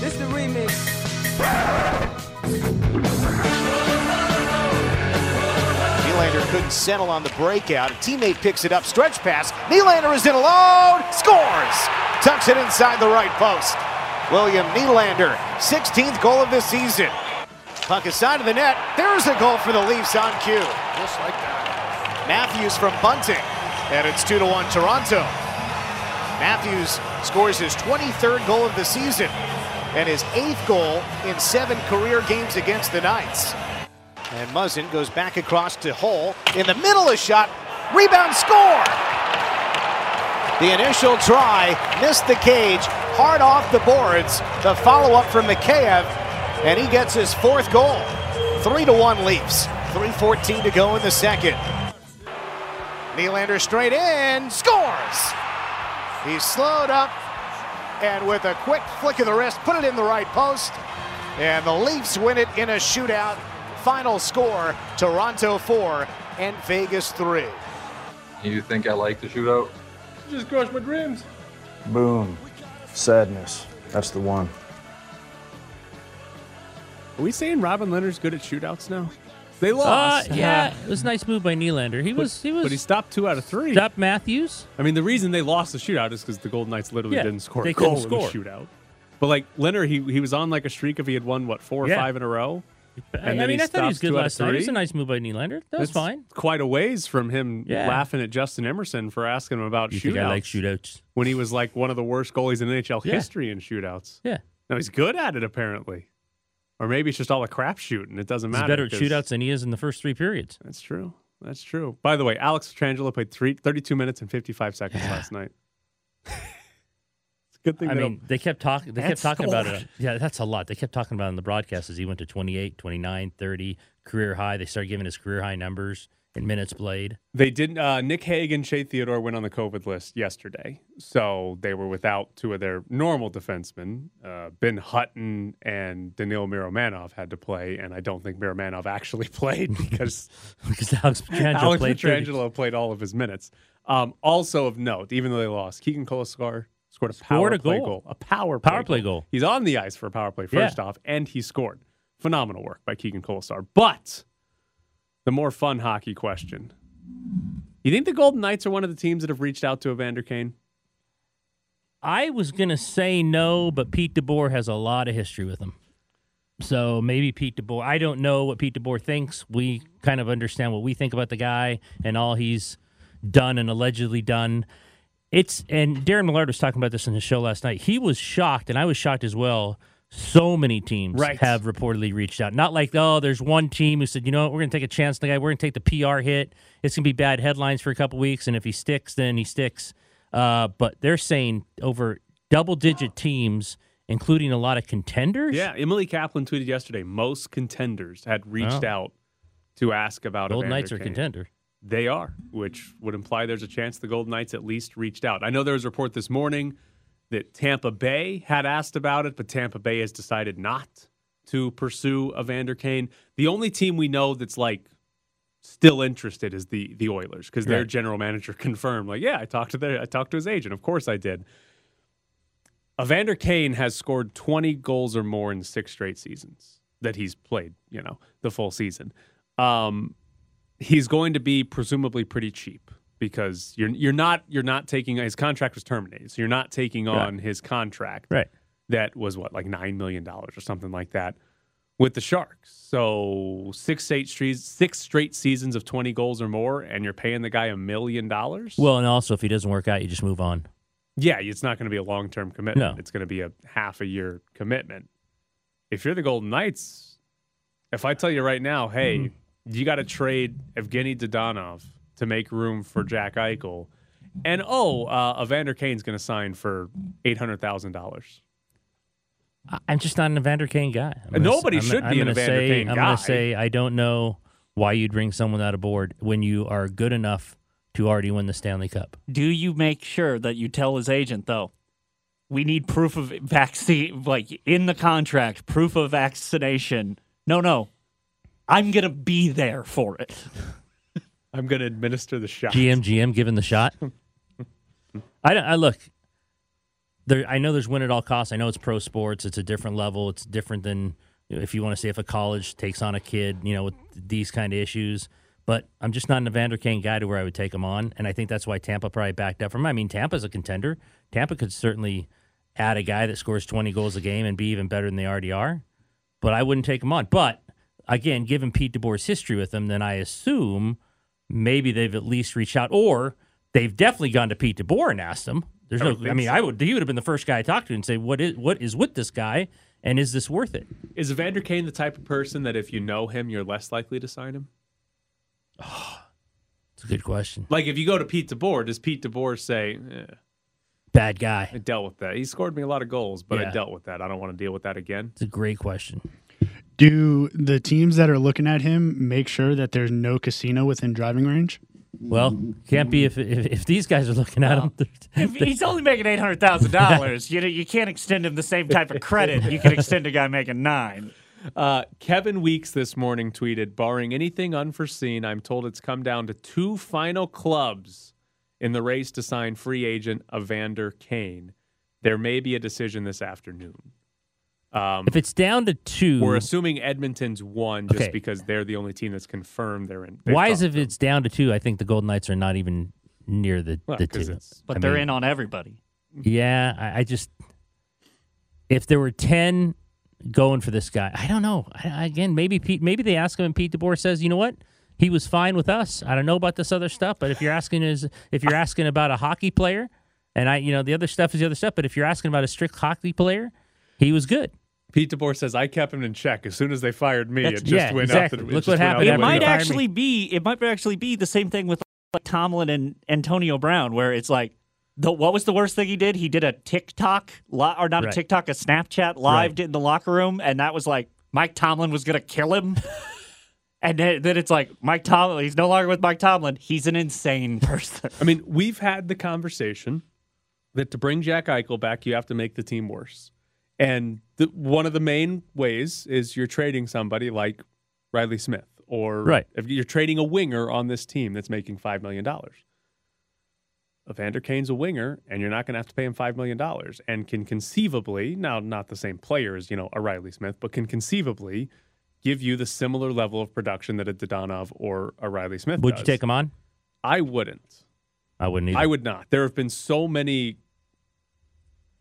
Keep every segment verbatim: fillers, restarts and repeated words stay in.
This is the remix. Nylander couldn't settle on the breakout. A teammate picks it up. Stretch pass. Nylander is in alone. Scores. Tucks it inside the right post. William Nylander, sixteenth goal of this season. Puck is side of the net. There's a goal for the Leafs on cue. Just like that. Matthews from bunting. And it's two to one Toronto. Matthews scores his twenty-third goal of the season and his eighth goal in seven career games against the Knights. And Muzzin goes back across to Hull. In the middle of shot, rebound, score! The initial try, missed the cage, hard off the boards. The follow-up from Mikheyev, and he gets his fourth goal. three to one Leafs, three fourteen to go in the second. Nylander straight in, scores! He slowed up, and with a quick flick of the wrist, put it in the right post. And the Leafs win it in a shootout. Final score, Toronto four and Vegas three. You think I like the shootout? You just crushed my dreams. Boom. Sadness. That's the one. Are we saying Robin Leonard's good at shootouts now? They lost. Uh, yeah, it was a nice move by Nylander. He but, was, he was. But he stopped two out of three. Stopped Matthews. I mean, the reason they lost the shootout is because the Golden Knights literally yeah, didn't score a goal in score. the shootout. But like Leonard, he he was on like a streak if he had won what four yeah. or five in a row. And I mean, I thought he was good last night. It was a nice move by Nylander. That was fine. Quite a ways from him yeah. laughing at Justin Emerson for asking him about you shootouts. Think I like shootouts. When he was like one of the worst goalies in N H L yeah. history in shootouts. Yeah. Now he's good at it, apparently. Or maybe it's just all a crap shooting. It doesn't he's matter. He's better at shootouts than he is in the first three periods. That's true. That's true. By the way, Alex Pietrangelo played three, thirty-two minutes and fifty-five seconds yeah. last night. Good thing I mean, they kept talking. They kept talking about it. Yeah, that's a lot. They kept talking about it in the broadcast as he went to twenty-eight, twenty-nine, thirty, career high. They started giving his career high numbers in minutes played. They didn't. Uh, Nick Hague and Shea Theodore went on the COVID list yesterday, so they were without two of their normal defensemen. Uh, Ben Hutton and Daniil Miromanov had to play, and I don't think Miromanov actually played because because Alex Pietrangelo, Alex played, Pietrangelo played all of his minutes. Um, also of note, even though they lost, Keegan Kolesar scored a scored power a play goal. goal. A power play, power play goal. goal. He's on the ice for a power play first yeah. off, and he scored. Phenomenal work by Keegan Kolesar. But the more fun hockey question. You think the Golden Knights are one of the teams that have reached out to Evander Kane? I was going to say no, but Pete DeBoer has a lot of history with him. So maybe Pete DeBoer. I don't know what Pete DeBoer thinks. We kind of understand what we think about the guy and all he's done and allegedly done. It's and Darren Millard was talking about this in his show last night. He was shocked, and I was shocked as well. So many teams right. have reportedly reached out. Not like, oh, there's one team who said, you know what, we're going to take a chance on the guy. We're going to take the P R hit. It's going to be bad headlines for a couple weeks, and if he sticks, then he sticks. Uh, but they're saying over double-digit teams, including a lot of contenders. Yeah, Emily Kaplan tweeted yesterday, most contenders had reached oh. out to ask about Golden Knights are contender. They are, which would imply there's a chance the Golden Knights at least reached out. I know there was a report this morning that Tampa Bay had asked about it, but Tampa Bay has decided not to pursue Evander Kane. The only team we know that's, like, still interested is the the Oilers because right. their general manager confirmed, like, yeah, I talked to their, I talked to his agent. Of course I did. Evander Kane has scored twenty goals or more in six straight seasons that he's played, you know, the full season. Um He's going to be presumably pretty cheap because you're you're not you're not taking his contract was terminated, so you're not taking on right. his contract right. that was what like nine million dollars or something like that with the Sharks. So six eight six straight seasons of twenty goals or more, and you're paying the guy a million dollars. Well, and also if he doesn't work out, you just move on. Yeah, it's not going to be a long term commitment. No. It's going to be a half a year commitment. If you're the Golden Knights, if I tell you right now, hey. Mm-hmm. You got to trade Evgeny Dadonov to make room for Jack Eichel. And, oh, uh, Evander Kane's going to sign for eight hundred thousand dollars. I'm just not an Evander Kane guy. Gonna, Nobody I'm, should I'm, be I'm an Evander say, Kane I'm guy. I'm going to say I don't know why you'd bring someone out of board when you are good enough to already win the Stanley Cup. Do you make sure that you tell his agent, though, we need proof of vaccine, like in the contract, proof of vaccination? No, no. I'm going to be there for it. I'm going to administer the shot. G M, G M, given the shot. I, don't, I look, there, I know there's win at all costs. I know it's pro sports. It's a different level. It's different than if you want to say if a college takes on a kid, you know, with these kind of issues. But I'm just not an Evander Kane guy to where I would take him on, and I think that's why Tampa probably backed up from him. I mean, Tampa's a contender. Tampa could certainly add a guy that scores twenty goals a game and be even better than they already are, but I wouldn't take him on. But, again, given Pete DeBoer's history with him, then I assume maybe they've at least reached out, or they've definitely gone to Pete DeBoer and asked him. There's no, I mean, I would. He would have been the first guy I talked to and say, what is what is with this guy, and is this worth it? Is Evander Kane the type of person that if you know him, you're less likely to sign him? Oh, that's a good question. Like, if you go to Pete DeBoer, does Pete DeBoer say, eh, bad guy? I dealt with that. He scored me a lot of goals, but yeah. I dealt with that. I don't want to deal with that again. It's a great question. Do the teams that are looking at him make sure that there's no casino within driving range? Well, can't be if if, if these guys are looking at him. If he's only making eight hundred thousand dollars. You know, you can't extend him the same type of credit you can extend a guy making nine. Uh, Kevin Weeks this morning tweeted, barring anything unforeseen, I'm told it's come down to two final clubs in the race to sign free agent Evander Kane. There may be a decision this afternoon. Um, if it's down to two... We're assuming Edmonton's one just okay. because they're the only team that's confirmed they're in. Why is if them. It's down to two? I think the Golden Knights are not even near the, well, the two. But I they're mean, in on everybody. Yeah, I, I just... If there were ten... going for this guy. I don't know. I, again, maybe Pete, maybe they ask him and Pete DeBoer says, you know what? He was fine with us. I don't know about this other stuff, but if you're asking is if you're asking about a hockey player, and I, you know, the other stuff is the other stuff, but if you're asking about a strict hockey player, he was good. Pete DeBoer says, I kept him in check. As soon as they fired me, That's, it just yeah, went exactly. up. The, Look what happened. It might actually be, it might actually be the same thing with like Tomlin and Antonio Brown, where it's like, The, what was the worst thing he did? He did a TikTok, li- or not right. a TikTok, a Snapchat live right. in the locker room, and that was like, Mike Tomlin was going to kill him. And then, then it's like, Mike Tomlin, he's no longer with Mike Tomlin. He's an insane person. I mean, we've had the conversation that to bring Jack Eichel back, you have to make the team worse. And the, one of the main ways is you're trading somebody like Riley Smith, or right. if you're trading a winger on this team that's making five million dollars. Evander Kane's a winger, and you're not going to have to pay him five million dollars, and can conceivably, now not the same player as, you know, a Riley Smith, but can conceivably give you the similar level of production that a Dadonov or a Riley Smith Would does. you take him on? I wouldn't. I wouldn't either. I would not. There have been so many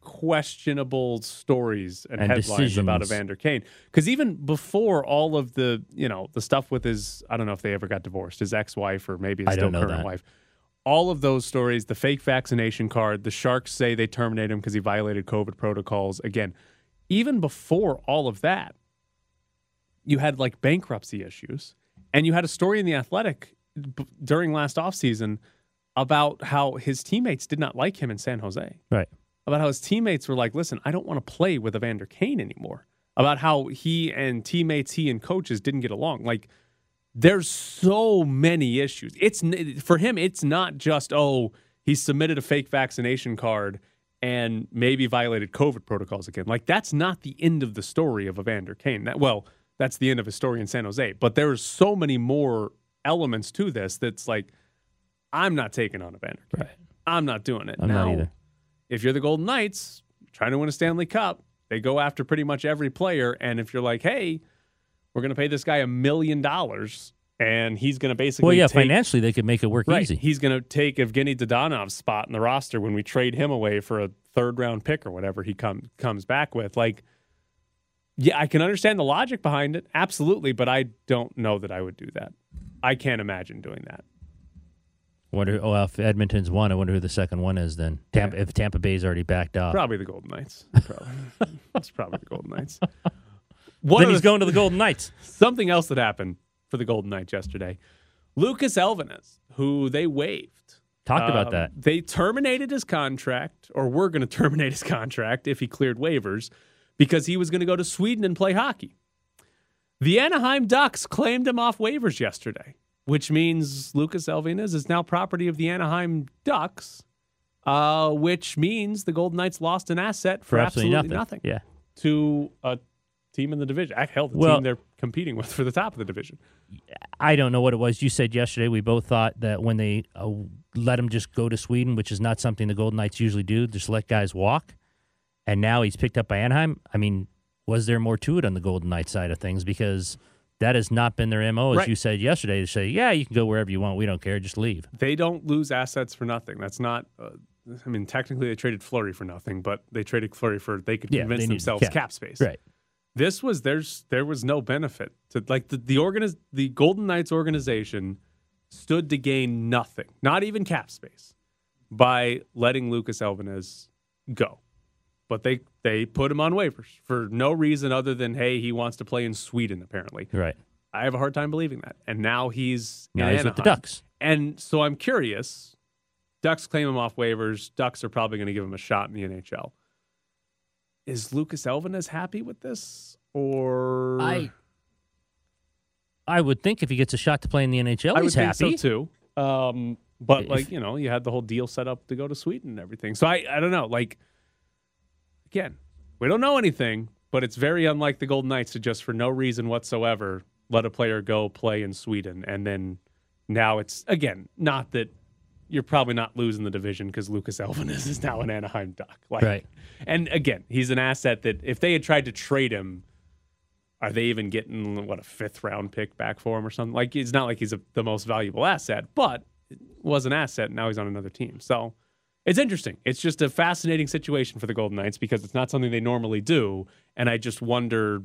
questionable stories and, and headlines decisions. about Evander Kane. Because even before all of the, you know, the stuff with his, I don't know if they ever got divorced, his ex-wife or maybe his I still current that. wife. All of those stories, the fake vaccination card, the Sharks say they terminate him because he violated COVID protocols. Again, even before all of that, you had like bankruptcy issues. And you had a story in The Athletic b- during last offseason about how his teammates did not like him in San Jose. Right. About how his teammates were like, listen, I don't want to play with Evander Kane anymore. About how he and teammates, he and coaches didn't get along. Like, there's so many issues. It's for him, it's not just, oh, he submitted a fake vaccination card and maybe violated COVID protocols again. Like, that's not the end of the story of Evander Kane. That, well, that's the end of his story in San Jose. But there's so many more elements to this that's like, I'm not taking on Evander Kane. Right. I'm not doing it. I'm now, not either. If you're the Golden Knights, trying to win a Stanley Cup, they go after pretty much every player. And if you're like, hey, we're going to pay this guy a million dollars, and he's going to basically Well, yeah, take, financially, they could make it work right, easy. He's going to take Evgeny Dadonov's spot in the roster when we trade him away for a third-round pick or whatever he come, comes back with. Like, yeah, I can understand the logic behind it, absolutely, but I don't know that I would do that. I can't imagine doing that. Wonder, oh, if Edmonton's one, I wonder who the second one is then. Tampa, yeah. If Tampa Bay's already backed off. Probably the Golden Knights. Probably. It's probably the Golden Knights. One then he's going to the Golden Knights. Something else that happened for the Golden Knights yesterday. Lucas Elvenes, who they waived. Talked um, about that. They terminated his contract, or were going to terminate his contract if he cleared waivers, because he was going to go to Sweden and play hockey. The Anaheim Ducks claimed him off waivers yesterday, which means Lucas Elvenes is now property of the Anaheim Ducks, uh, which means the Golden Knights lost an asset for, for absolutely, absolutely nothing. nothing. Yeah. To a team in the division. I held the well, team they're competing with for the top of the division. I don't know what it was. You said yesterday we both thought that when they uh, let him just go to Sweden, which is not something the Golden Knights usually do, just let guys walk, and now he's picked up by Anaheim. I mean, was there more to it on the Golden Knights side of things? Because that has not been their M O, as right. you said yesterday, to say, yeah, you can go wherever you want. We don't care. Just leave. They don't lose assets for nothing. That's not uh, – I mean, technically they traded Fleury for nothing, but they traded Fleury for – they could yeah, convince they themselves cap. cap space. Right. This was – there's there was no benefit. to Like, the the, organiz- the Golden Knights organization stood to gain nothing, not even cap space, by letting Lucas Elvenes go. But they, they put him on waivers for no reason other than, hey, he wants to play in Sweden, apparently. Right. I have a hard time believing that. And now he's now in he's Anaheim. With the Ducks. And so I'm curious. Ducks claim him off waivers. Ducks are probably going to give him a shot in the N H L. Is Lucas Elvenes happy with this? Or I, I would think if he gets a shot to play in the N H L, I he's happy. I would think so, too. Um, but, if, like, you know, you had the whole deal set up to go to Sweden and everything. So I, I don't know, like... Again, we don't know anything, but it's very unlike the Golden Knights to just for no reason whatsoever let a player go play in Sweden. And then now it's, again, not that you're probably not losing the division because Lucas Elvenes is now an Anaheim Duck. Like, right. And again, he's an asset that if they had tried to trade him, are they even getting, what, a fifth round pick back for him or something? Like, it's not like he's a, the most valuable asset, but it was an asset, and now he's on another team. So... It's interesting. It's just a fascinating situation for the Golden Knights because it's not something they normally do, and I just wonder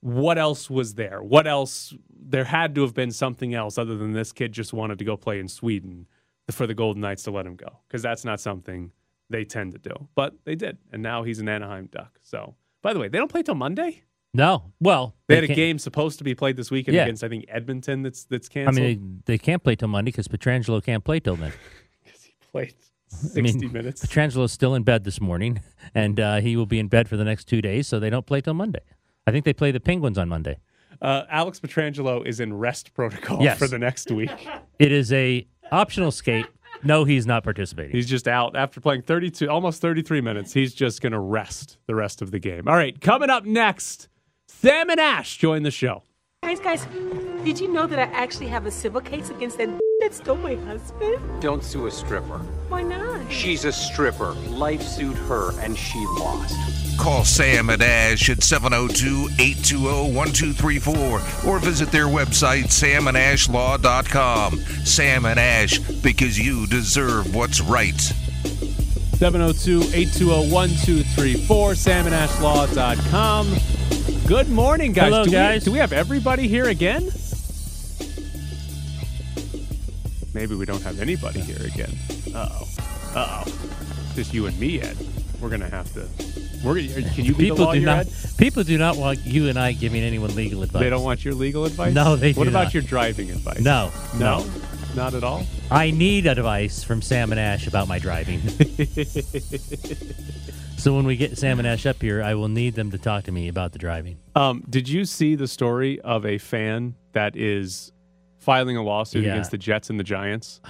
what else was there. What else? There had to have been something else other than this kid just wanted to go play in Sweden for the Golden Knights to let him go because that's not something they tend to do. But they did, and now he's an Anaheim Duck. So, by the way, they don't play till Monday? No. Well, they, they had a game supposed to be played this weekend yeah. against, I think, Edmonton that's, that's canceled. I mean, they, they can't play till Monday because Pietrangelo can't play till then. Because he played... sixty I mean, minutes. Petrangelo's still in bed this morning, and uh, he will be in bed for the next two days, so they don't play till Monday. I think they play the Penguins on Monday. Uh, Alex Pietrangelo is in rest protocol yes. for the next week. It is a optional skate. No, he's not participating. He's just out. After playing thirty-two, almost thirty-three minutes, he's just going to rest the rest of the game. All right, coming up next, Sam and Ash join the show. Guys, guys, did you know that I actually have a civil case against that that stole my husband? Don't sue a stripper. Why not? She's a stripper. Life sued her, and she lost. Call Sam and Ash at seven oh two, eight two zero, one two three four or visit their website, sam and ash law dot com. Sam and Ash, because you deserve what's right. seven oh two, eight two zero, one two three four, sam and ash law dot com. Good morning, guys. Hello, do guys. We, do we have everybody here again? Maybe we don't have anybody here again. Uh-oh. Uh-oh. Just you and me, Ed. We're going to have to... We're gonna, can you be people the lawyer, do not, Ed? People do not want you and I giving anyone legal advice. They don't want your legal advice? No, they do What about not. your driving advice? No. No? No. Not at all? I need advice from Sam and Ash about my driving. So when we get Sam and Ash up here, I will need them to talk to me about the driving. Um, did you see the story of a fan that is filing a lawsuit yeah. against the Jets and the Giants?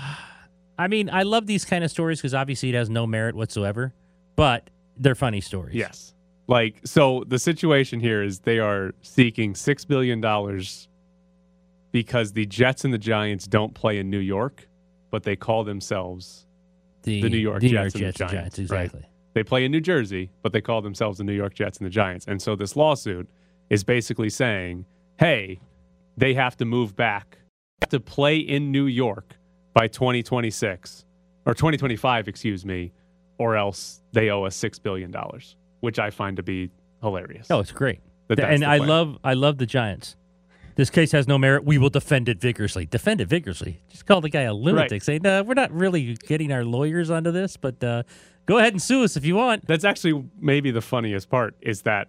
I mean, I love these kind of stories because obviously it has no merit whatsoever, but they're funny stories. Yes. Like, so the situation here is they are seeking six billion dollars because the Jets and the Giants don't play in New York, but they call themselves the, the New York the Jets, Jets and the Giants. Giants exactly. Right? They play in New Jersey, but they call themselves the New York Jets and the Giants. And so this lawsuit is basically saying, hey, they have to move back to play in New York by twenty twenty-six or twenty twenty-five, excuse me, or else they owe us six billion dollars, which I find to be hilarious. Oh, it's great. That and I love, I love the Giants. This case has no merit. We will defend it vigorously. Defend it vigorously. Just call the guy a lunatic. Right. Say, no, we're not really getting our lawyers onto this, but uh, go ahead and sue us if you want. That's actually maybe the funniest part is that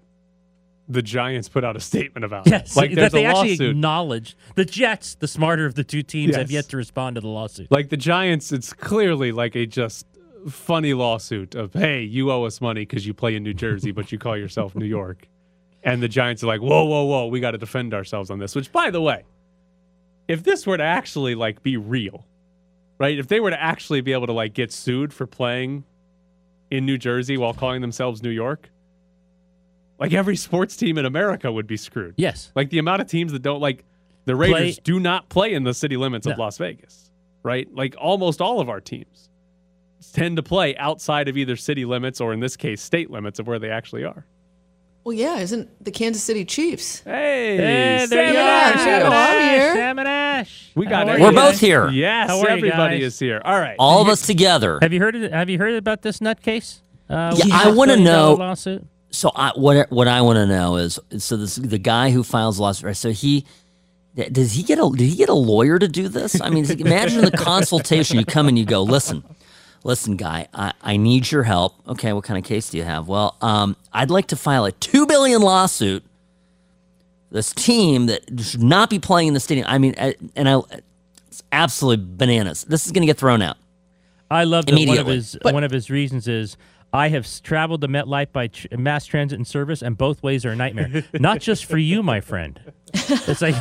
the Giants put out a statement about yes, it. Yes, like, that they a actually acknowledged. The Jets, the smarter of the two teams, yes. have yet to respond to the lawsuit. Like the Giants, it's clearly like a just funny lawsuit of, hey, you owe us money because you play in New Jersey, but you call yourself New York. And the Giants are like, whoa, whoa, whoa, we got to defend ourselves on this. Which, by the way, if this were to actually, like, be real, right? If they were to actually be able to, like, get sued for playing in New Jersey while calling themselves New York, like, every sports team in America would be screwed. Yes. Like, the amount of teams that don't, like, the Raiders play. do not play in the city limits no. of Las Vegas, right? Like, almost all of our teams. tend to play outside of either city limits or, in this case, state limits of where they actually are. Well, yeah, isn't the Kansas City Chiefs? Hey, hey there you are. Sam and Ash. Sam and Ash. We got it. We're both here. Yes, everybody is here. All right. All of us together. Have you heard of, have you heard about this nutcase? Uh, yeah, I want to know. Lawsuit? So I, what what I want to know is, so this, the guy who files lawsuit, so he does he get a did he get a lawyer to do this? I mean, imagine the consultation. You come and you go, listen. Listen, guy, I, I need your help. Okay, what kind of case do you have? Well, um, I'd like to file a two billion dollars lawsuit. This team that should not be playing in the stadium. I mean, I, and I, it's absolutely bananas. This is going to get thrown out. I love that one of his but, one of his reasons is, I have traveled to MetLife by tr- mass transit and service, and both ways are a nightmare. Not just for you, my friend. It's like,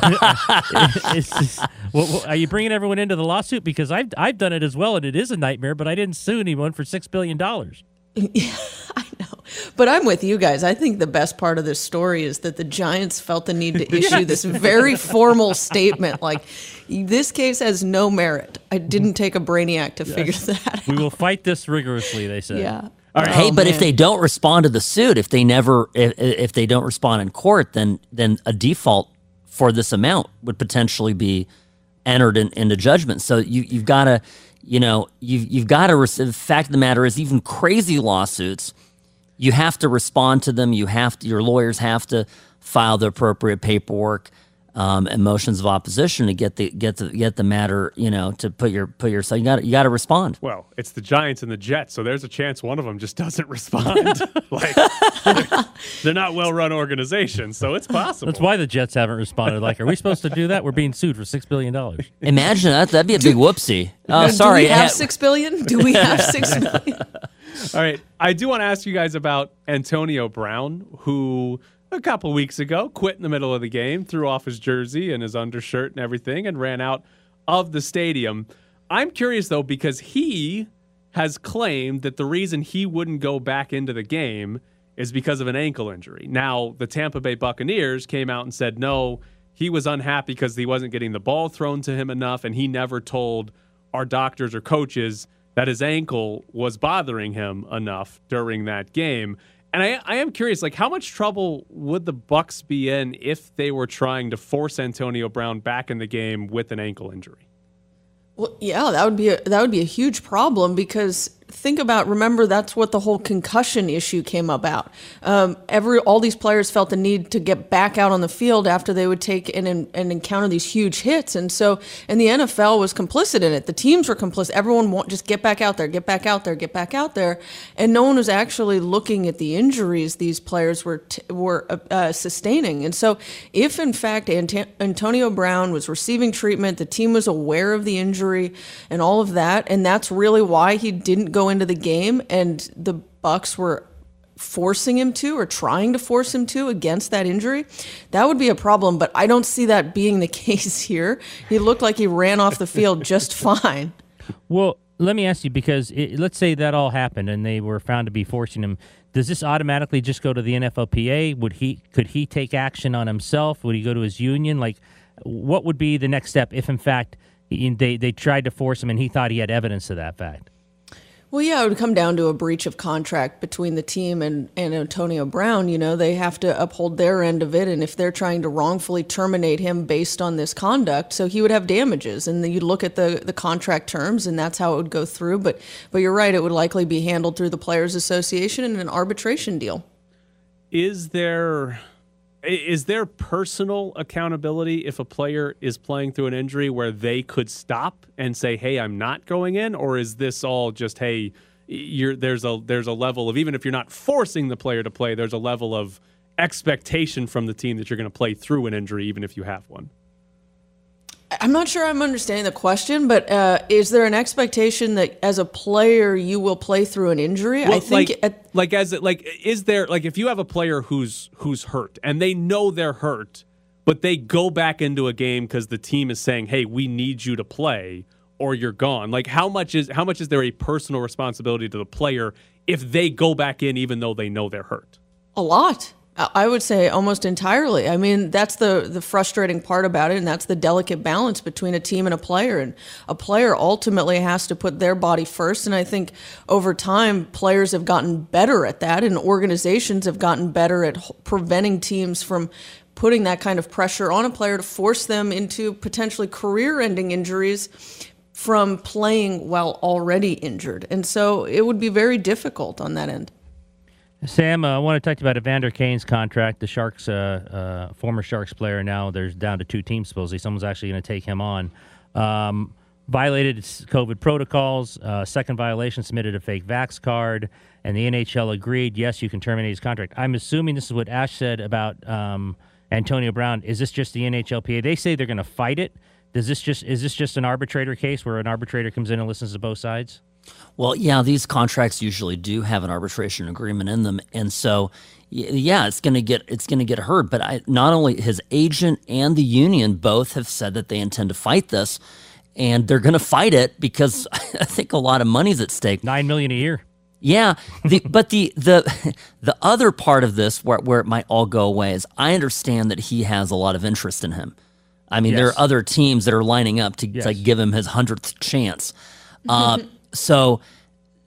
it's just, well, well, are you bringing everyone into the lawsuit? Because I've I've done it as well, and it is a nightmare. But I didn't sue anyone for six billion dollars. Yeah, I know. But I'm with you guys. I think the best part of this story is that the Giants felt the need to issue yes. this very formal statement, like, this case has no merit. I didn't take a brainiac to yes. figure that out. We will fight this rigorously, they said. Yeah. All right. Hey, oh, but man. If they don't respond to the suit, if they never, if, if they don't respond in court, then then a default for this amount would potentially be entered in, into judgment. So you you've got to, you know, you you've got to. The fact of the matter is, even crazy lawsuits, you have to respond to them. You have to, your lawyers have to file the appropriate paperwork, um, and motions of opposition to get the get the get the matter, you know, to put your put your so you got you got to respond. Well, it's the Giants and the Jets, so there's a chance one of them just doesn't respond. like, like they're not well-run organizations, so it's possible. That's why the Jets haven't responded. Like, are we supposed to do that? We're being sued for six billion dollars. Imagine that. That'd be a big whoopsie. Oh, do sorry. Do we have had... six billion? Do we have six billion? All right. I do want to ask you guys about Antonio Brown, who a couple weeks ago quit in the middle of the game, threw off his jersey and his undershirt and everything, and ran out of the stadium. I'm curious, though, because he has claimed that the reason he wouldn't go back into the game is because of an ankle injury. Now, the Tampa Bay Buccaneers came out and said, no, he was unhappy because he wasn't getting the ball thrown to him enough, and he never told our doctors or coaches that his ankle was bothering him enough during that game. And I, I am curious, like, how much trouble would the Bucs be in if they were trying to force Antonio Brown back in the game with an ankle injury? Well, yeah, that would be a, that would be a huge problem because think about, remember, that's what the whole concussion issue came about. Um, every all these players felt the need to get back out on the field after they would take and and encounter these huge hits, and so and the N F L was complicit in it. The teams were complicit. Everyone want, just get back out there, get back out there, get back out there, and no one was actually looking at the injuries these players were t- were uh, sustaining. And so, if in fact Ant- Antonio Brown was receiving treatment, the team was aware of the injury and all of that, and that's really why he didn't go. Go into the game, and the Bucks were forcing him to or trying to force him to against that injury, that would be a problem. But I don't see that being the case here. He looked like he ran off the field just fine. Well, let me ask you, because it, let's say that all happened and they were found to be forcing him. Does this automatically just go to the N H L P A? Would he could he take action on himself? Would he go to his union? Like, what would be the next step if, in fact, he, they they tried to force him and he thought he had evidence of that fact? Well, yeah, it would come down to a breach of contract between the team and, and Antonio Brown. You know, they have to uphold their end of it, and if they're trying to wrongfully terminate him based on this conduct, so he would have damages, and then you look at the, the contract terms, and that's how it would go through. But but you're right, it would likely be handled through the Players Association and an arbitration deal. Is there is there personal accountability if a player is playing through an injury where they could stop and say, hey, I'm not going in? Or is this all just, hey, you're, there's a there's a level of, even if you're not forcing the player to play, there's a level of expectation from the team that you're going to play through an injury, even if you have one? I'm not sure I'm understanding the question, but uh, is there an expectation that as a player you will play through an injury? Well, I think like, at- like as like is there like if you have a player who's who's hurt and they know they're hurt, but they go back into a game because the team is saying, "Hey, we need you to play or you're gone." Like how much is how much is there a personal responsibility to the player if they go back in even though they know they're hurt? A lot. I would say almost entirely. I mean, that's the, the frustrating part about it, and that's the delicate balance between a team and a player. And a player ultimately has to put their body first, and I think over time players have gotten better at that, and organizations have gotten better at preventing teams from putting that kind of pressure on a player to force them into potentially career-ending injuries from playing while already injured. And so it would be very difficult on that end. Sam, uh, I want to talk about Evander Kane's contract. The Sharks, uh, uh, former Sharks player, now there's down to two teams, supposedly. Someone's actually going to take him on. Um, violated COVID protocols. Uh, second violation, submitted a fake vax card. And the N H L agreed, yes, you can terminate his contract. I'm assuming this is what Ash said about um, Antonio Brown. Is this just the N H L P A? They say they're going to fight it. Does this just is this just an arbitrator case where an arbitrator comes in and listens to both sides? Well, yeah, these contracts usually do have an arbitration agreement in them, and so yeah, it's going to get it's going to get heard. But I, not only his agent and the union both have said that they intend to fight this, and they're going to fight it because I think a lot of money's at stake. Nine million a year. Yeah, the, but the the the other part of this where where it might all go away is I understand that he has a lot of interest in him. I mean, yes. There are other teams that are lining up to, yes. to give him his hundredth chance. Uh, So,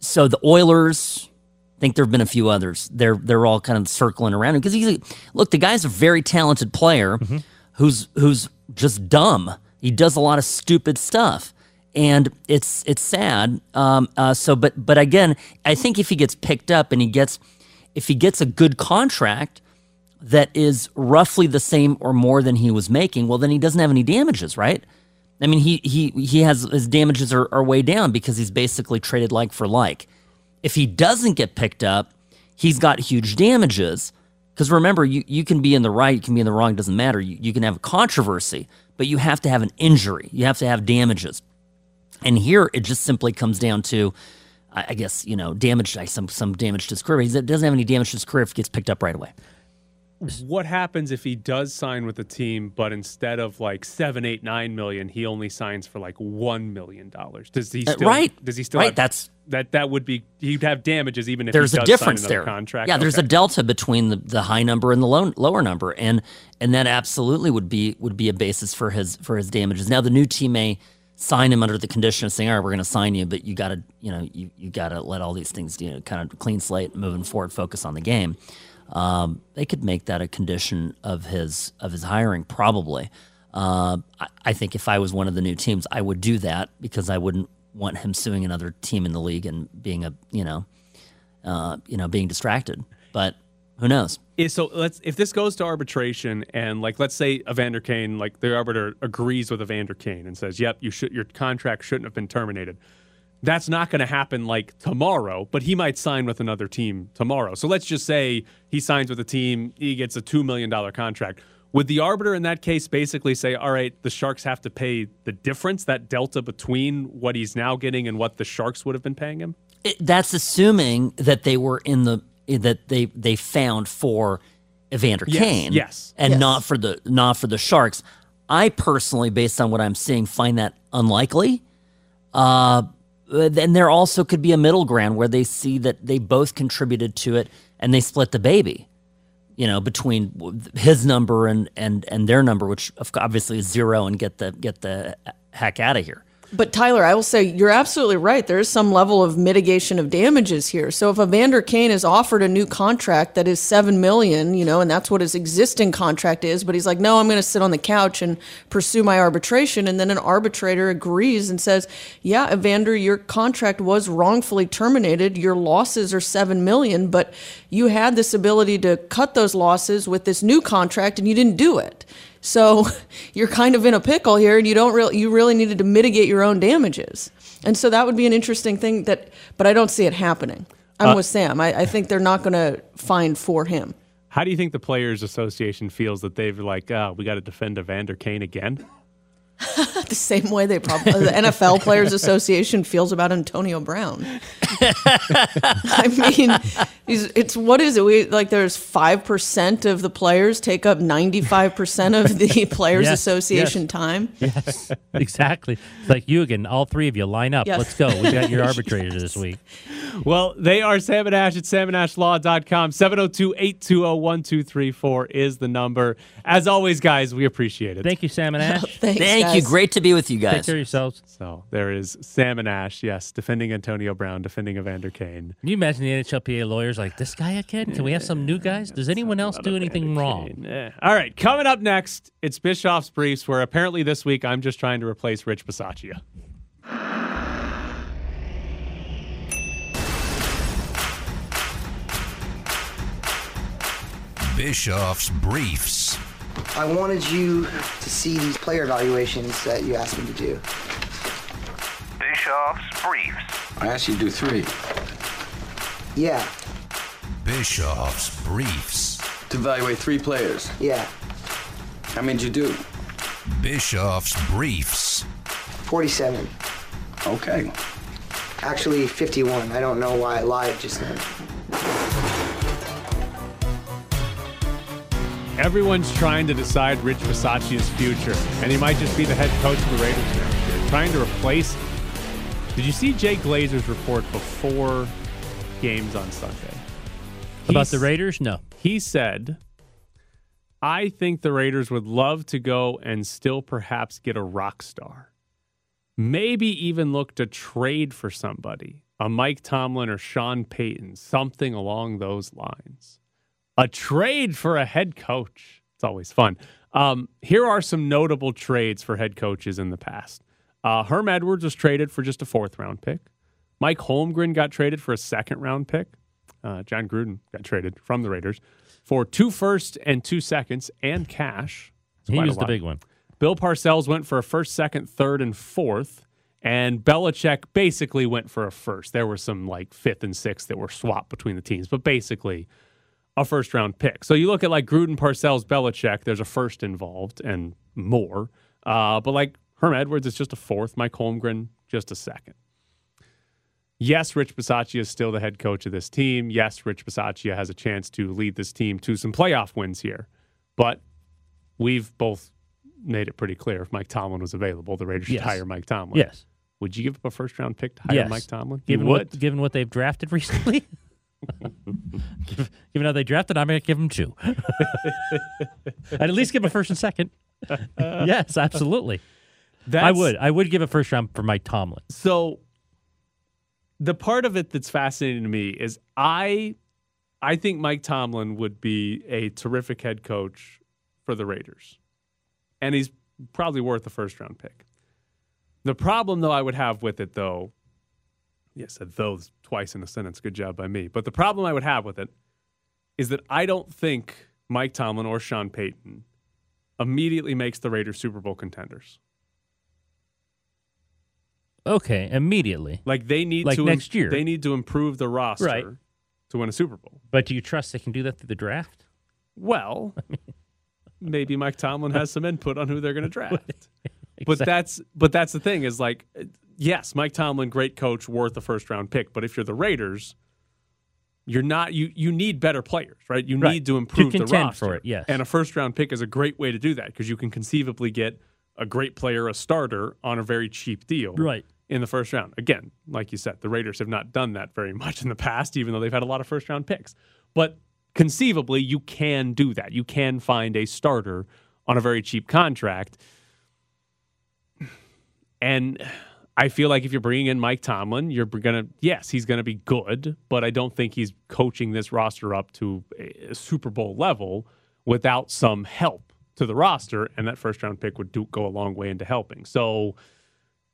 so the Oilers, I think there have been a few others. They're they're all kind of circling around him because he's look. The guy's a very talented player, mm-hmm. who's who's just dumb. He does a lot of stupid stuff, and it's it's sad. Um, uh, so, but but again, I think if he gets picked up and he gets, if he gets a good contract that is roughly the same or more than he was making, well, then he doesn't have any damages, right? I mean, he he he has his damages are, are way down because he's basically traded like for like. If he doesn't get picked up, he's got huge damages. Because remember, you, you can be in the right, you can be in the wrong, it doesn't matter. You, you can have a controversy, but you have to have an injury. You have to have damages. And here, it just simply comes down to, I, I guess, you know, damage, some, some damage to his career. He doesn't have any damage to his career if he gets picked up right away. What happens if he does sign with a team, but instead of like seven, eight, nine million, he only signs for like one million dollars? Does he still? Uh, right. Does he still? Right. Have, that's that. That would be. He'd have damages even if there's he does a difference sign there. Contract. Yeah, okay. There's a delta between the, the high number and the low, lower number, and and that absolutely would be would be a basis for his for his damages. Now the new team may sign him under the condition of saying, all right, we're going to sign you, but you got to you know you you got to let all these things you know kind of clean slate, moving forward, focus on the game. Um, they could make that a condition of his of his hiring, probably. Uh, I, I think if I was one of the new teams, I would do that because I wouldn't want him suing another team in the league and being a you know, uh, you know, being distracted. But who knows? So let's if this goes to arbitration and like let's say Evander Kane, like the arbiter agrees with Evander Kane and says, "Yep, you should your contract shouldn't have been terminated." That's not going to happen like tomorrow, but he might sign with another team tomorrow. So let's just say he signs with a team, he gets a two million dollars contract. Would the arbiter in that case basically say, all right, the Sharks have to pay the difference, that delta between what he's now getting and what the Sharks would have been paying him? It, that's assuming that they were in the that they they found for Evander yes, Kane, yes, and yes. not for the not for the Sharks. I personally, based on what I'm seeing, find that unlikely. Uh Then there also could be a middle ground where they see that they both contributed to it and they split the baby, you know, between his number and, and, and their number, which obviously is zero and get the get the heck out of here. But Tyler, I will say you're absolutely right. There is some level of mitigation of damages here. So if Evander Kane is offered a new contract that is seven million dollars, you know, and that's what his existing contract is, but he's like, no, I'm going to sit on the couch and pursue my arbitration. And then an arbitrator agrees and says, yeah, Evander, your contract was wrongfully terminated. Your losses are seven million dollars, but you had this ability to cut those losses with this new contract and you didn't do it. So you're kind of in a pickle here, and you don't really you really needed to mitigate your own damages. And so that would be an interesting thing that, but I don't see it happening. I'm uh, with Sam. I, I think they're not going to find for him. How do you think the Players Association feels that they've like, oh, we got to defend Evander Kane again? The same way they probably the N F L Players Association feels about Antonio Brown. I mean, it's, it's what is it? We like there's five percent of the players take up ninety-five percent of the Players yes, Association yes. time. Yes, exactly. It's like you again. All three of you line up. Yes. Let's go. We got your arbitrator yes. this week. Well, they are Sam and Ash at sam and ash law dot com. seven oh two, eight two oh, one two three four is the number. As always, guys, we appreciate it. Thank you, Sam and Ash. Oh, thanks, Thank guys. you. Great to be with you guys. Take care of yourselves. So there is Sam and Ash, yes, defending Antonio Brown, defending Evander Kane. Can you imagine the N H L P A lawyers like, this guy again? Can we have some new guys? Does anyone else do anything wrong? Eh. All right, coming up next, it's Bischoff's Briefs, where apparently this week I'm just trying to replace Rich Bisaccia. Bischoff's Briefs. I wanted you to see these player evaluations that you asked me to do. Bischoff's Briefs. I asked you to do three. Yeah. Bischoff's Briefs. To evaluate three players. Yeah. How many did you do? Bischoff's Briefs. forty-seven. Okay. Actually, fifty-one. I don't know why I lied just then. Everyone's trying to decide Rich Bisaccia's future, and he might just be the head coach of the Raiders next year. Trying to replace him. Did you see Jay Glazer's report before games on Sunday? He About the Raiders? No. He said, I think the Raiders would love to go and still perhaps get a rock star. Maybe even look to trade for somebody. A Mike Tomlin or Sean Payton. Something along those lines. A trade for a head coach. It's always fun. Um, here are some notable trades for head coaches in the past. Uh, Herm Edwards was traded for just a fourth-round pick. Mike Holmgren got traded for a second-round pick. Uh, John Gruden got traded from the Raiders for two firsts and two seconds and cash. He was the big one. Bill Parcells went for a first, second, third, and fourth. And Belichick basically went for a first. There were some, like, fifth and sixth that were swapped between the teams. But basically a first-round pick. So you look at, like, Gruden, Parcells, Belichick, there's a first involved and more. Uh, but, like, Herm Edwards is just a fourth. Mike Holmgren, just a second. Yes, Rich Bisaccia is still the head coach of this team. Yes, Rich Bisaccia has a chance to lead this team to some playoff wins here. But we've both made it pretty clear if Mike Tomlin was available, the Raiders yes. should hire Mike Tomlin. Yes. Would you give up a first-round pick to hire yes. Mike Tomlin? Given what, given what they've drafted recently? Even though they drafted, I'm going to give them two. I'd at least give them a first and second. Yes, absolutely. That's, I would. I would give a first round for Mike Tomlin. So the part of it that's fascinating to me is I, I think Mike Tomlin would be a terrific head coach for the Raiders. And he's probably worth a first round pick. The problem, though, I would have with it, though, yes, I said those twice in a sentence. Good job by me. But the problem I would have with it is that I don't think Mike Tomlin or Sean Payton immediately makes the Raiders Super Bowl contenders. Okay, immediately. Like they need like to next Im- year. They need to improve the roster right. to win a Super Bowl. But do you trust they can do that through the draft? Well, I mean, maybe Mike Tomlin has some input on who they're going to draft. Exactly. But that's but that's the thing is like. Yes, Mike Tomlin, great coach, worth a first-round pick. But if you're the Raiders, you're not. You you need better players, right? You right. need to improve to the roster. For it, yes. And a first-round pick is a great way to do that because you can conceivably get a great player, a starter, on a very cheap deal, right. in the first round. Again, like you said, the Raiders have not done that very much in the past, even though they've had a lot of first-round picks. But conceivably, you can do that. You can find a starter on a very cheap contract, and I feel like if you're bringing in Mike Tomlin, you're going to, yes, he's going to be good, but I don't think he's coaching this roster up to a Super Bowl level without some help to the roster, and that first-round pick would do, go a long way into helping. So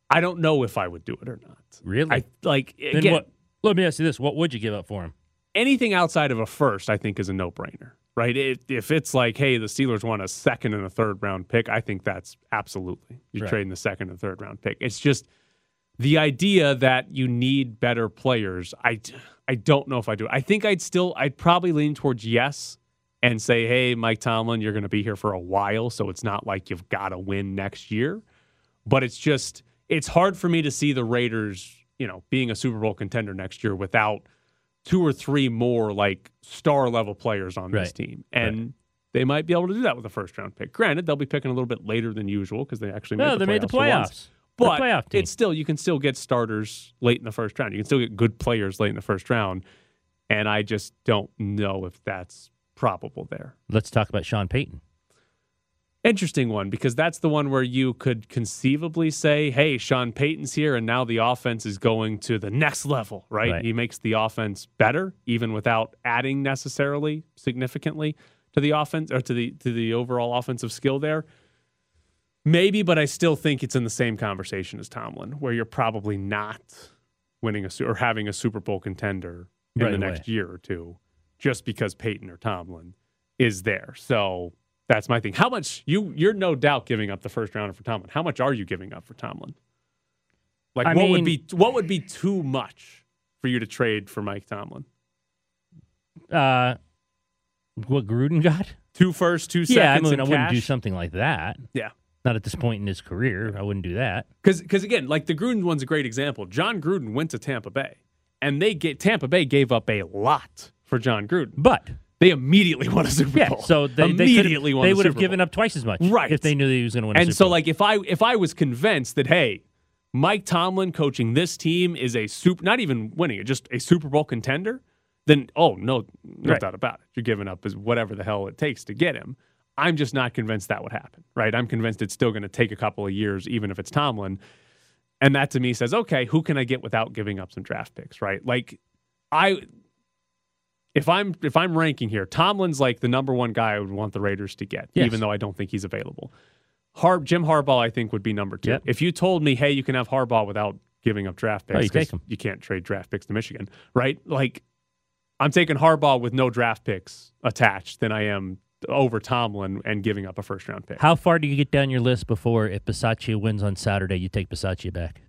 I don't know if I would do it or not. Really? I, like, then again, what, let me ask you this. What would you give up for him? Anything outside of a first, I think, is a no-brainer, right? It, if it's like, hey, the Steelers want a second and a third-round pick, I think that's absolutely. You're right. trading the second and third-round pick. It's just the idea that you need better players, I, I don't know if I do. I think I'd still, I'd probably lean towards yes and say, hey, Mike Tomlin, you're going to be here for a while, so it's not like you've got to win next year. But it's just, it's hard for me to see the Raiders, you know, being a Super Bowl contender next year without two or three more like star level players on right. this team. And right. they might be able to do that with a first round pick. Granted, they'll be picking a little bit later than usual because they actually made, no, the, they playoffs made the playoffs. Once. But the playoff team. It's still, you can still get starters late in the first round. You can still get good players late in the first round. And I just don't know if that's probable there. Let's talk about Sean Payton. Interesting one, because that's the one where you could conceivably say, hey, Sean Payton's here, and now the offense is going to the next level, right? right? He makes the offense better, even without adding necessarily significantly to the offense or to the to the overall offensive skill there. Maybe, but I still think it's in the same conversation as Tomlin, where you're probably not winning a or having a Super Bowl contender in right the away. next year or two, just because Payton or Tomlin is there. So that's my thing. How much you you're no doubt giving up the first rounder for Tomlin. How much are you giving up for Tomlin? Like I what mean, would be what would be too much for you to trade for Mike Tomlin? Uh, what Gruden got? Two first, two seconds. Yeah, I mean, in I wouldn't cash. do something like that. Yeah, not at this point in his career. I wouldn't do that. Because because again, like the Gruden one's a great example. John Gruden went to Tampa Bay, and they get Tampa Bay gave up a lot for John Gruden, but. They immediately won a Super yeah, Bowl. Yeah, so they, they, immediately won they would Super have Bowl. given up twice as much right. if they knew that he was going to win a and Super so, Bowl. And so, like, if I if I was convinced that, hey, Mike Tomlin coaching this team is a super, not even winning it, just a Super Bowl contender, then, oh, no, no right. doubt about it. You're giving up is whatever the hell it takes to get him. I'm just not convinced that would happen, right? I'm convinced it's still going to take a couple of years, even if it's Tomlin. And that, to me, says, okay, who can I get without giving up some draft picks, right? Like, I... If I'm if I'm ranking here, Tomlin's like the number one guy I would want the Raiders to get, yes. even though I don't think he's available. Harb, Jim Harbaugh, I think, would be number two. Yep. If you told me, hey, you can have Harbaugh without giving up draft picks, oh, you, take him. you can't trade draft picks to Michigan, right? Like, I'm taking Harbaugh with no draft picks attached than I am over Tomlin and giving up a first-round pick. How far do you get down your list before if Bisaccia wins on Saturday, you take Bisaccia back?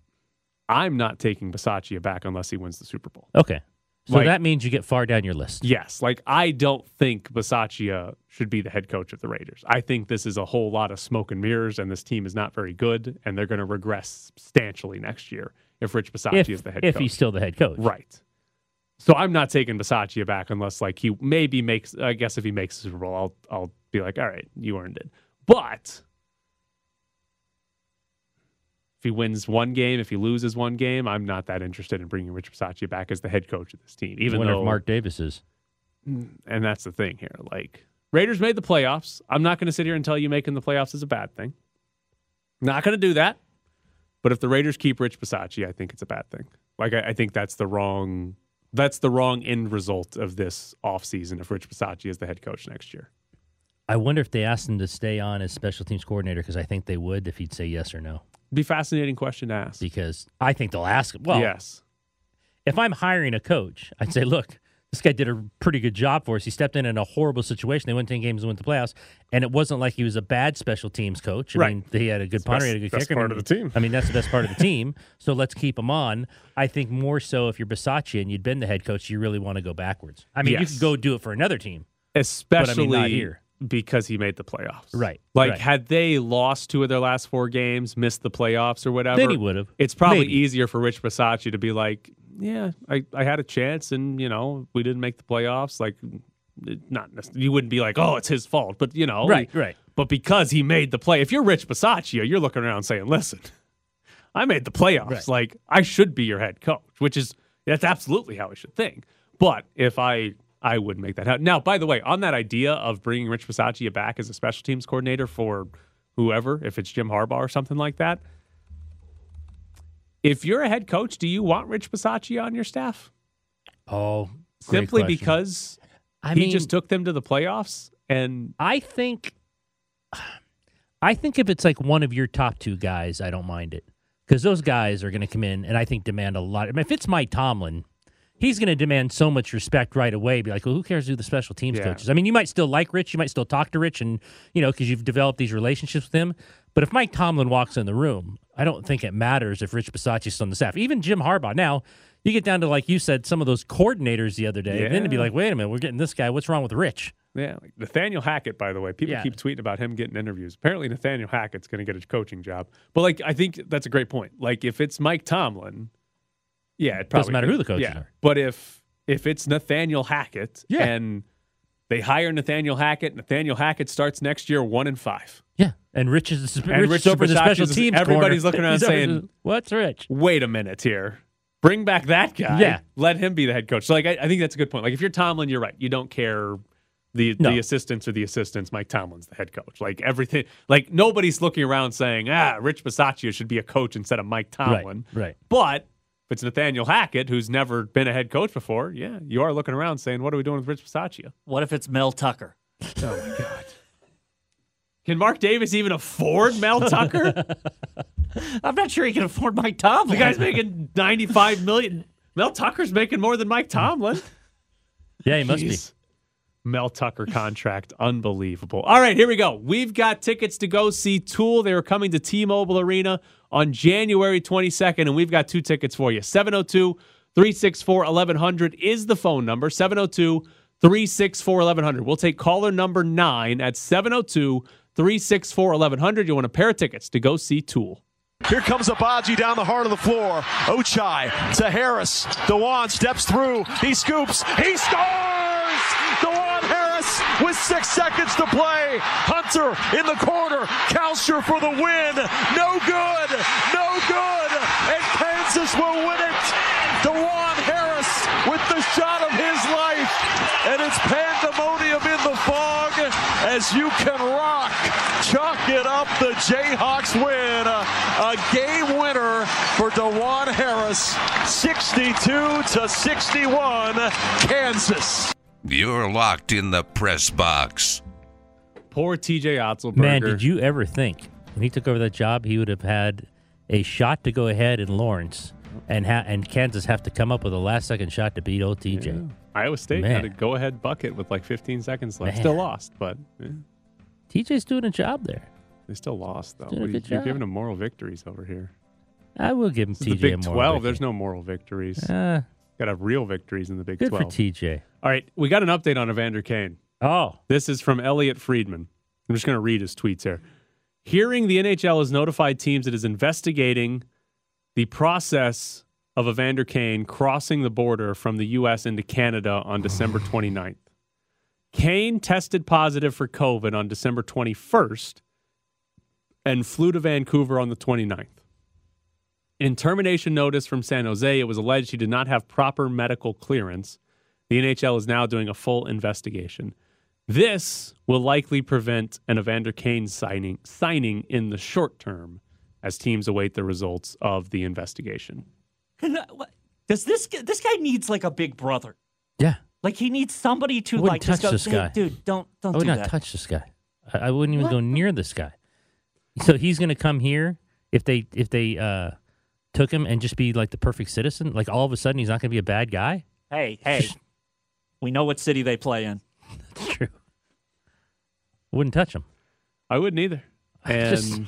I'm not taking Bisaccia back unless he wins the Super Bowl. Okay. So like, that means you get far down your list. Yes. Like, I don't think Bisaccia should be the head coach of the Raiders. I think this is a whole lot of smoke and mirrors, and this team is not very good, and they're going to regress substantially next year if Rich Bisaccia if, is the head if coach. If he's still the head coach. Right. So I'm not taking Bisaccia back unless, like, he maybe makes, I guess if he makes the Super Bowl, I'll, I'll be like, all right, you earned it. But if he wins one game, if he loses one game, I'm not that interested in bringing Rich Bisaccia back as the head coach of this team. Even though Mark Davis is, and that's the thing here. Like, Raiders made the playoffs. I'm not going to sit here and tell you making the playoffs is a bad thing. Not going to do that. But if the Raiders keep Rich Bisaccia, I think it's a bad thing. Like, I, I think that's the wrong that's the wrong end result of this offseason if Rich Bisaccia is the head coach next year. I wonder if they asked him to stay on as special teams coordinator, because I think they would if he'd say yes or no. Be a fascinating question to ask. Because I think they'll ask him. Well, yes. If I'm hiring a coach, I'd say, look, this guy did a pretty good job for us. He stepped in in a horrible situation. They won ten games and went to the playoffs. And it wasn't like he was a bad special teams coach. I right. mean, he had a good punter, he had a good best kicker. That's part I mean, of the team. I mean, that's the best part of the team. So let's keep him on. I think more so if you're Bisaccia and you'd been the head coach, you really want to go backwards. I mean, yes. you could go do it for another team. Especially but I mean, not here. Because he made the playoffs. Right. Like, right. had they lost two of their last four games, missed the playoffs or whatever, then he would have. It's probably Maybe. easier for Rich Bisaccia to be like, yeah, I, I had a chance and, you know, we didn't make the playoffs. Like, not you wouldn't be like, oh, it's his fault. But, you know. Right, we, right. But because he made the play, if you're Rich Bisaccia, you're looking around saying, listen, I made the playoffs. Right. Like, I should be your head coach, which is, that's absolutely how I should think. But if I... I would make that happen. Now, by the way, on that idea of bringing Rich Bisaccia back as a special teams coordinator for whoever, if it's Jim Harbaugh or something like that, if you're a head coach, do you want Rich Bisaccia on your staff? Oh, simply question. because I he mean, just took them to the playoffs, and I think, I think if it's like one of your top two guys, I don't mind it, because those guys are going to come in and I think demand a lot. I mean, if it's Mike Tomlin. He's going to demand so much respect right away. Be like, well, who cares who the special teams yeah. coach is? I mean, you might still like Rich. You might still talk to Rich, and you know, because you've developed these relationships with him. But if Mike Tomlin walks in the room, I don't think it matters if Rich Bisaccia's on the staff. Even Jim Harbaugh. Now, you get down to, like you said, some of those coordinators the other day. Yeah. And then to be like, wait a minute, we're getting this guy. What's wrong with Rich? Yeah, like Nathaniel Hackett, by the way. People yeah. keep tweeting about him getting interviews. Apparently, Nathaniel Hackett's going to get a coaching job. But, like, I think that's a great point. Like, if it's Mike Tomlin, yeah, it probably doesn't matter could, who the coaches yeah. are. But if if it's Nathaniel Hackett yeah. and they hire Nathaniel Hackett, Nathaniel Hackett starts next year one and five. Yeah, and Rich is the, and Rich Rich is over the special is, teams. Everybody's corner. Looking around saying, "What's Rich? Wait a minute here. Bring back that guy. Yeah, let him be the head coach." So, like, I, I think that's a good point. Like, if you're Tomlin, you're right. You don't care. The no. the assistants or the assistants, Mike Tomlin's the head coach. Like everything, like nobody's looking around saying, ah, Rich Bisaccia should be a coach instead of Mike Tomlin. Right, right. But if it's Nathaniel Hackett, who's never been a head coach before, yeah, you are looking around saying, what are we doing with Rich Bisaccia? What if it's Mel Tucker? Oh, my God. Can Mark Davis even afford Mel Tucker? I'm not sure he can afford Mike Tomlin. The guy's making ninety-five million dollars. Mel Tucker's making more than Mike Tomlin. Yeah, he Jeez. must be. Mel Tucker contract. Unbelievable. All right, here we go. We've got tickets to go see Tool. They are coming to T-Mobile Arena on January twenty-second, and we've got two tickets for you. seven oh two, three six four, eleven hundred is the phone number, seven oh two, three six four, eleven hundred. We'll take caller number nine at seven oh two, three six four, eleven hundred. You want a pair of tickets to go see Tool. Here comes Abaji down the heart of the floor. Ochai to Harris. Dewan steps through. He scoops. He scores! Dewan! With six seconds to play, Hunter in the corner, Kalsher for the win. No good, no good, and Kansas will win it. Dewan Harris with the shot of his life, and it's pandemonium in the fog as you can rock. Chalk it up, the Jayhawks win. A game winner for Dewan Harris, sixty-two to sixty-one, Kansas. You're locked in the press box. Poor T J Otzelberger. Man, did you ever think when he took over that job, he would have had a shot to go ahead in Lawrence and ha- and Kansas have to come up with a last-second shot to beat old T J. Yeah. Iowa State Man. had a go-ahead bucket with like fifteen seconds left. Man. Still lost, but... Yeah. T J's doing a job there. They still lost, though. What are you, you're giving them moral victories over here. I will give him T J a moral victory. The Big twelve, there's no moral victories. Uh, Got to have real victories in the Big twelve. Good for T J. All right, we got an update on Evander Kane. Oh. This is from Elliot Friedman. I'm just going to read his tweets here. Hearing the N H L has notified teams it is investigating the process of Evander Kane crossing the border from the U S into Canada on December twenty-ninth. Kane tested positive for COVID on December twenty-first and flew to Vancouver on the twenty-ninth. In termination notice from San Jose, it was alleged he did not have proper medical clearance. The N H L is now doing a full investigation. This will likely prevent an Evander Kane signing signing in the short term as teams await the results of the investigation. Does this this guy needs like a big brother? Yeah. Like he needs somebody to like touch just go, this guy. Hey, dude, don't don't I would do not that. touch this guy. I, I wouldn't even what? go near this guy. So he's going to come here if they if they uh took him and just be like the perfect citizen? Like all of a sudden he's not going to be a bad guy? Hey, hey, we know what city they play in. That's true. Wouldn't touch him. I wouldn't either. And just,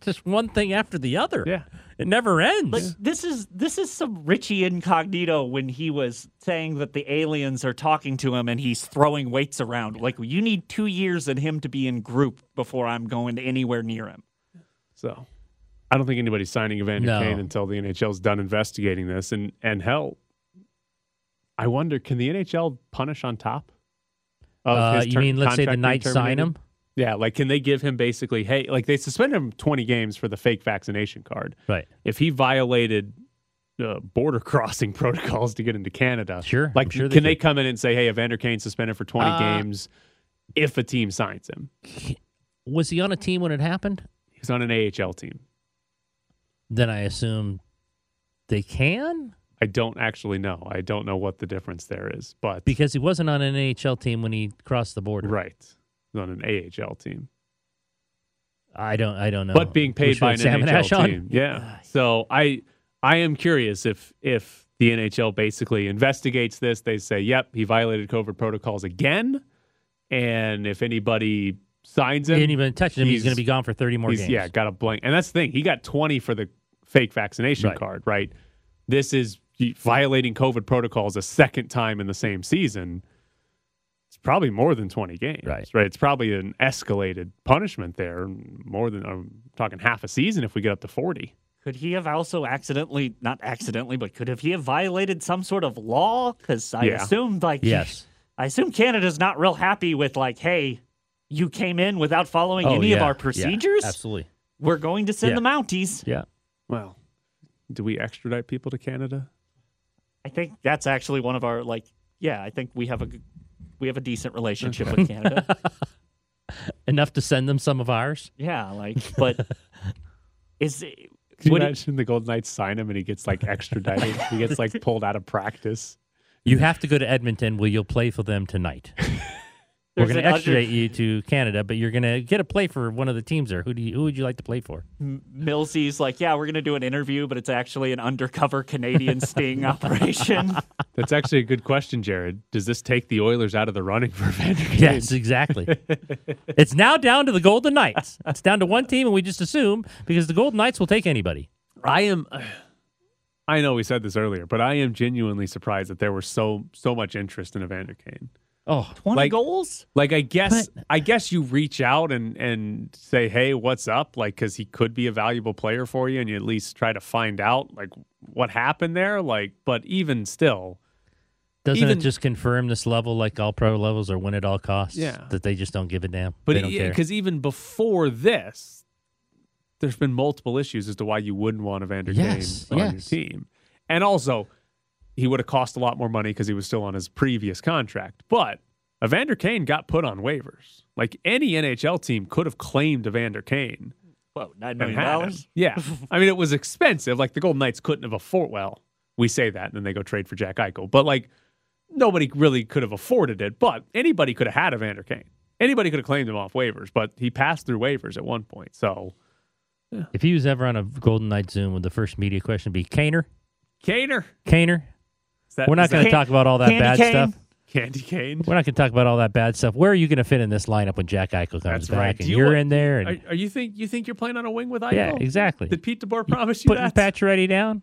just one thing after the other. Yeah. It never ends. Like, yeah. This is this is some Richie Incognito when he was saying that the aliens are talking to him and he's throwing weights around. Like, you need two years and him to be in group before I'm going to anywhere near him. So... I don't think anybody's signing Evander no. Kane until the N H L's done investigating this. And and hell, I wonder, can the N H L punish on top? Of uh, his ter- you mean, let's say the Knights sign him? Yeah, like can they give him basically, hey, like they suspended him twenty games for the fake vaccination card. Right. If he violated uh, border crossing protocols to get into Canada, sure. Like, sure can they, they come in and say, hey, Evander Kane suspended for twenty uh, games if a team signs him? Was he on a team when it happened? He was on an A H L team. Then I assume they can? I don't actually know. I don't know what the difference there is. But because he wasn't on an N H L team when he crossed the border. Right. He was on an A H L team. I don't I don't know. But being paid by an N H L team. Yeah. So I I am curious if if the N H L basically investigates this. They say, yep, he violated COVID protocols again. And if anybody signs him. He didn't even touch him. He's, he's going to be gone for thirty more games. Yeah, got a blank. And that's the thing. He got twenty for the fake vaccination right. card, right? This is violating COVID protocols a second time in the same season. it's probably more than twenty games, right? right? It's probably an escalated punishment there, more than, I'm talking half a season if we get up to forty. Could he have also accidentally, not accidentally, but could have he have violated some sort of law? Because I yeah. assume, like, yes. I assume Canada's not real happy with, like, hey, you came in without following oh, any yeah. of our procedures? Yeah, absolutely. We're going to send yeah. the Mounties. Yeah. Well, do we extradite people to Canada? I think that's actually one of our, like, yeah, I think we have a we have a decent relationship okay. with Canada. Enough to send them some of ours? Yeah, like, but is it... Can you imagine he, the Golden Knights sign him and he gets, like, extradited? He gets, like, pulled out of practice. You have to go to Edmonton where you'll play for them tonight. We're going to extradite under... you to Canada, but you're going to get a play for one of the teams there. Who do you, who would you like to play for? Millsy's like, yeah, we're going to do an interview, but it's actually an undercover Canadian sting operation. That's actually a good question, Jared. Does this take the Oilers out of the running for Evander Kane? Yes, exactly. It's now down to the Golden Knights. It's down to one team, and we just assume, because the Golden Knights will take anybody. I am... Uh... I know we said this earlier, but I am genuinely surprised that there was so so much interest in Evander Kane. Oh, twenty like, goals? Like, I guess but, I guess you reach out and, and say, hey, what's up? Like, because he could be a valuable player for you, and you at least try to find out, like, what happened there. Like, but even still. Doesn't even, it just confirm this level, like all pro levels are win at all costs? Yeah. That they just don't give a damn. But because yeah, even before this, there's been multiple issues as to why you wouldn't want Evander yes, Kane on yes. your team. And also... he would have cost a lot more money because he was still on his previous contract. But Evander Kane got put on waivers. Like, any N H L team could have claimed Evander Kane. Whoa, nine million dollars? Yeah. I mean, it was expensive. Like, the Golden Knights couldn't have afforded... Well, we say that, and then they go trade for Jack Eichel. But, like, nobody really could have afforded it. But anybody could have had Evander Kane. Anybody could have claimed him off waivers. But he passed through waivers at one point. So, yeah. If he was ever on a Golden Knights Zoom, would the first media question be, Kaner? Kaner. Kaner. That, We're not going to talk about all that Candy bad cane. stuff. Candy cane. We're not going to talk about all that bad stuff. Where are you going to fit in this lineup when Jack Eichel comes That's back? Right. And you you're want, in there. And, are, are you think you think you're playing on a wing with Eichel? Yeah, exactly. Did Pete DeBoer promise you, you that? Putting Pacioretty down.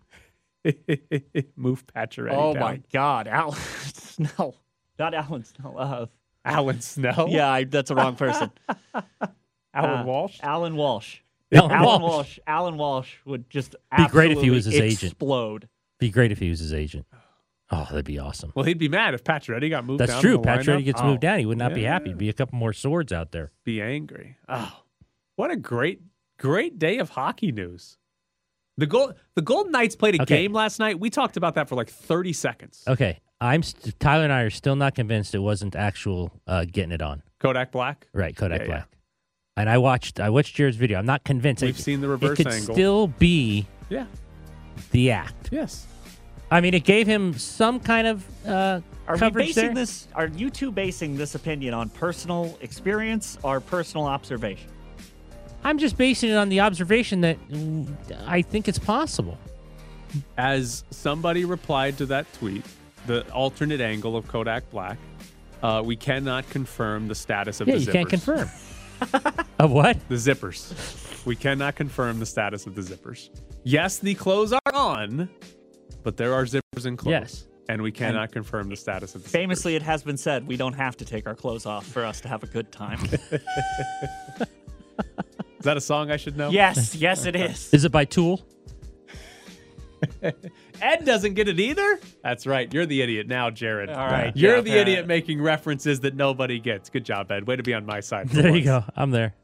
Move Pacioretty. Oh down. my God, Alan Snell. Not Alan Snell. Uh, Alan Snell. Yeah, I, that's a wrong person. Alan uh, Walsh. Alan Walsh. Alan, Alan Walsh. Walsh. Alan Walsh would just be great if he was his explode. agent. Explode. Be great if he was his agent. Oh, that'd be awesome. Well, he'd be mad if Pacioretty got moved That's down. That's true. Pacioretty gets oh. moved down. He would not yeah, be happy. He'd be a couple more swords out there. Be angry. Oh, what a great, great day of hockey news. The gold, the Golden Knights played a okay. game last night. We talked about that for like thirty seconds. Okay. I'm st- Tyler and I are still not convinced it wasn't actual uh, getting it on. Kodak Black? Right, Kodak yeah, Black. Yeah. And I watched I watched Jared's video. I'm not convinced. We've I, seen the reverse angle. It could angle. still be yeah. the act. Yes. I mean, it gave him some kind of uh, are coverage we basing there. This, are you two basing this opinion on personal experience or personal observation? I'm just basing it on the observation that I think it's possible. As somebody replied to that tweet, the alternate angle of Kodak Black, uh, we cannot confirm the status of yeah, the zippers. Yeah, you can't confirm. Of what? The zippers. We cannot confirm the status of the zippers. Yes, the clothes are on, but there are zippers in clothes, yes. and we cannot and confirm the status of the Famously, zippers. It has been said we don't have to take our clothes off for us to have a good time. Is that a song I should know? Yes, yes it is. Is it by Tool? Ed doesn't get it either? That's right. You're the idiot now, Jared. All right. You're yeah, the man. idiot making references that nobody gets. Good job, Ed. Way to be on my side. There once. you go. I'm there.